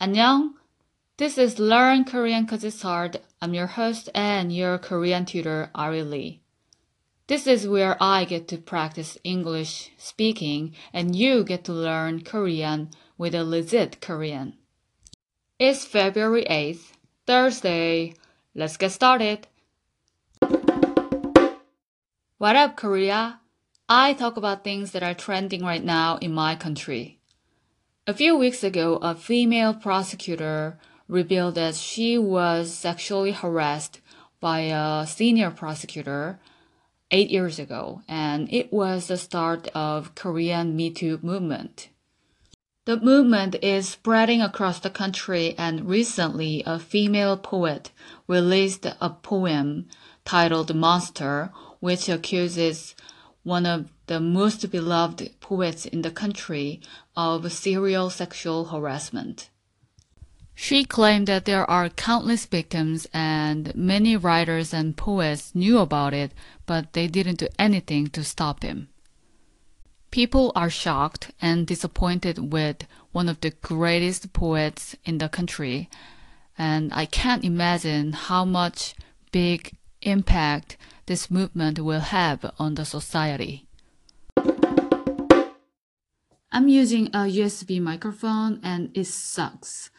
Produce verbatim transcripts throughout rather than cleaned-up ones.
안녕. This is Learn Korean 'Cause It's Hard. I'm your host and your Korean tutor, Ari Lee. This is where I get to practice English speaking and you get to learn Korean with a legit Korean. It's February eighth, Thursday. Let's get started. What up, Korea? I talk about things that are trending right now in my country. A few weeks ago, a female prosecutor revealed that she was sexually harassed by a senior prosecutor eight years ago, and it was the start of Korean MeToo movement. The movement is spreading across the country, and recently a female poet released a poem titled Monster, which accuses one of the most beloved poets in the country of serial sexual harassment. She claimed that there are countless victims and many writers and poets knew about it, but they didn't do anything to stop him. People are shocked and disappointed with one of the greatest poets in the country, and I can't imagine how much big impact this movement will have on the society. I'm using a U S B microphone and it sucks.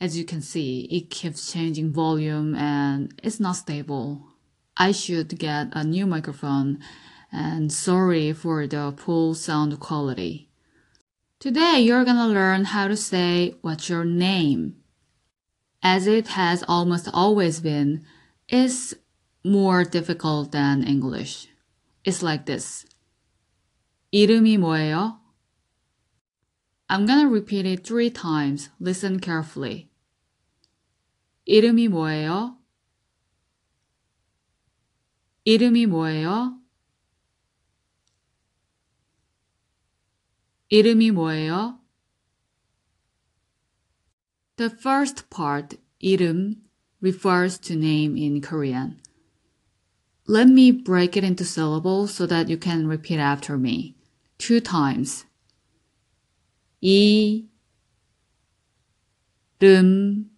As you can see, it keeps changing volume and it's not stable. I should get a new microphone, and sorry for the poor sound quality. Today you're gonna learn how to say what's your name. As it has almost always been, it's more difficult than English. It's like this. 이름이 뭐예요? I'm gonna repeat it three times. Listen carefully. 이름이 뭐예요? 이름이 뭐예요? 이름이 뭐예요? The first part, 이름, refers to name in Korean. Let me break it into syllables so that you can repeat after me. Two times. 이, 름,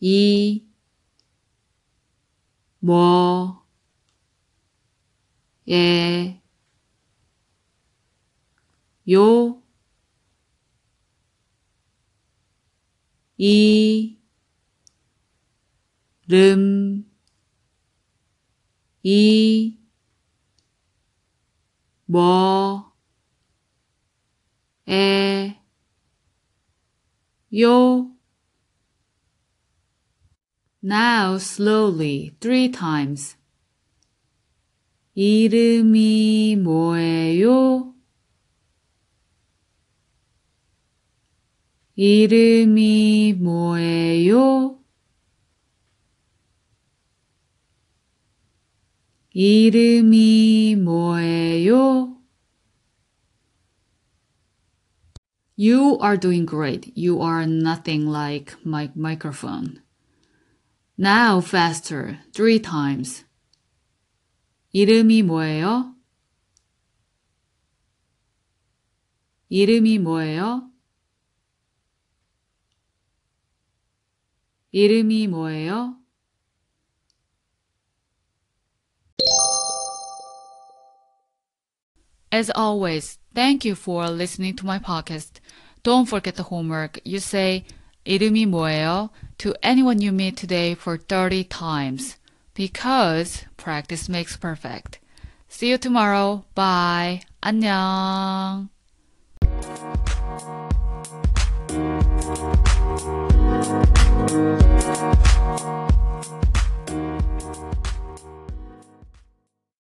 이, 뭐, 예, 요, 이, 름, 이, 뭐, 에, 요. Now slowly, three times. 이름이 뭐예요? 이름이 뭐예요? 이름이 뭐예요? You are doing great. You are nothing like my microphone. Now faster, three times. 이름이 뭐예요? 이름이 뭐예요? 이름이 뭐예요? As always, thank you for listening to my podcast. Don't forget the homework. You say 이름이 뭐예요 to anyone you meet today for thirty times, because practice makes perfect. See you tomorrow. Bye. 안녕.